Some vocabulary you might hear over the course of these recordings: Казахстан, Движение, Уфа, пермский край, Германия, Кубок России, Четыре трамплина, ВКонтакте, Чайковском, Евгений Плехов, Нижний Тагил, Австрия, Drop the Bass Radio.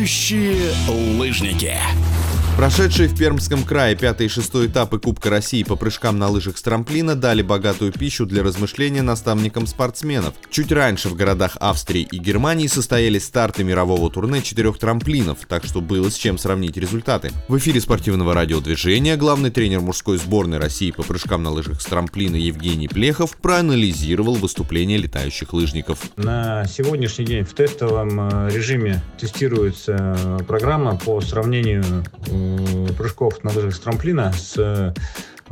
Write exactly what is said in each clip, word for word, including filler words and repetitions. Начинающие лыжники. Прошедшие в Пермском крае пятый и шестой этапы Кубка России по прыжкам на лыжах с трамплина дали богатую пищу для размышления наставникам спортсменов. Чуть раньше в городах Австрии и Германии состоялись старты мирового турне четырех трамплинов, так что было с чем сравнить результаты. В эфире спортивного радио «Движение» главный тренер мужской сборной России по прыжкам на лыжах с трамплина Евгений Плехов проанализировал выступления летающих лыжников. На сегодняшний день в тестовом режиме тестируется программа по сравнению прыжков на лыжах с трамплина с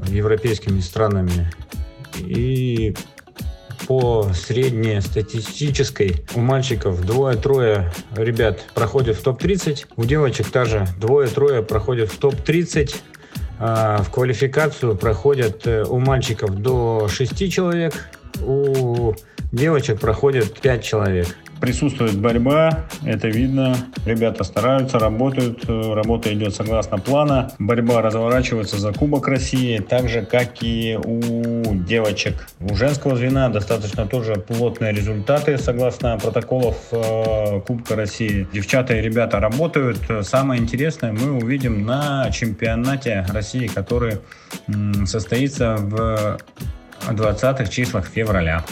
европейскими странами, и по среднестатистической у мальчиков двое-трое ребят проходят в топ тридцать, у девочек также двое-трое проходят в топ тридцать. В квалификацию проходят у мальчиков до шести человек, у девочек проходят пять человек. Присутствует борьба, это видно. Ребята стараются, работают. Работа идет согласно плана. Борьба разворачивается за Кубок России, так же, как и у девочек. У женского звена достаточно тоже плотные результаты, согласно протоколов Кубка России. Девчата и ребята работают. Самое интересное мы увидим на чемпионате России, который состоится в двадцатых числах февраля.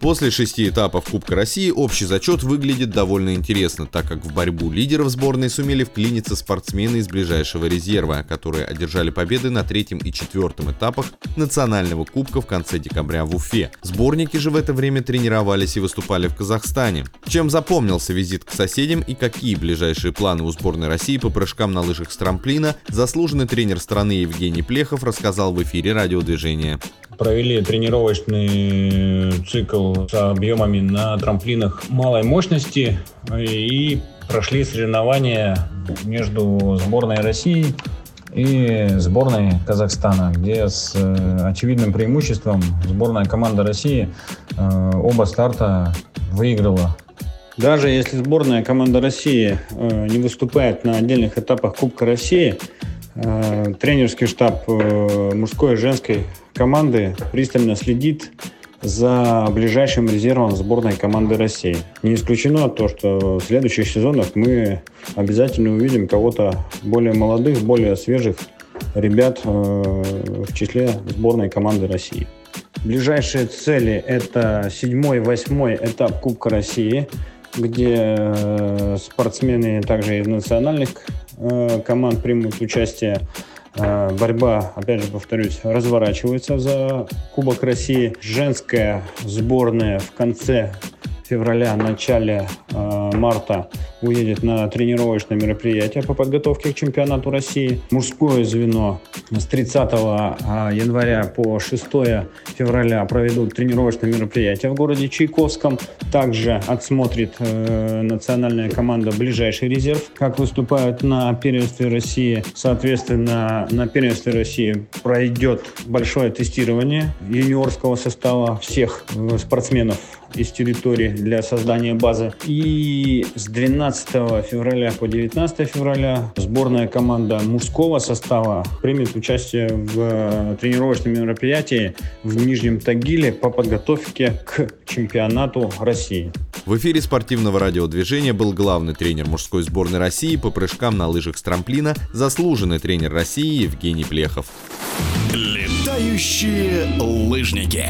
После шести этапов Кубка России общий зачет выглядит довольно интересно, так как в борьбу лидеров сборной сумели вклиниться спортсмены из ближайшего резерва, которые одержали победы на третьем и четвертом этапах национального кубка в конце декабря в Уфе. Сборники же в это время тренировались и выступали в Казахстане. Чем запомнился визит к соседям и какие ближайшие планы у сборной России по прыжкам на лыжах с трамплина, заслуженный тренер страны Евгений Плехов рассказал в эфире радио «Движение». Провели тренировочный цикл с объемами на трамплинах малой мощности и прошли соревнования между сборной России и сборной Казахстана, где с очевидным преимуществом сборная команда России оба старта выиграла. Даже если сборная команда России не выступает на отдельных этапах Кубка России, тренерский штаб мужской и женской команды пристально следит за ближайшим резервом сборной команды России. Не исключено то, что в следующих сезонах мы обязательно увидим кого-то более молодых, более свежих ребят в числе сборной команды России. Ближайшие цели – это седьмой-восьмой этап Кубка России, где спортсмены также из национальных команд примут участие. Борьба, опять же повторюсь, разворачивается за Кубок России. Женская сборная в конце февраля, начале марта уедет на тренировочное мероприятие по подготовке к чемпионату России. Мужское звено с тридцатого января по шестого февраля проведут тренировочное мероприятие в городе Чайковском. Также отсмотрит э, национальная команда ближайший резерв, как выступают на первенстве России. Соответственно, на первенстве России пройдет большое тестирование юниорского состава всех э, спортсменов из территории для создания базы. И с двенадцатого февраля по девятнадцатого февраля сборная команда мужского состава примет участие в тренировочном мероприятии в Нижнем Тагиле по подготовке к чемпионату России. В эфире спортивного радио «Движение» был главный тренер мужской сборной России по прыжкам на лыжах с трамплина, заслуженный тренер России Евгений Плехов. Летающие лыжники.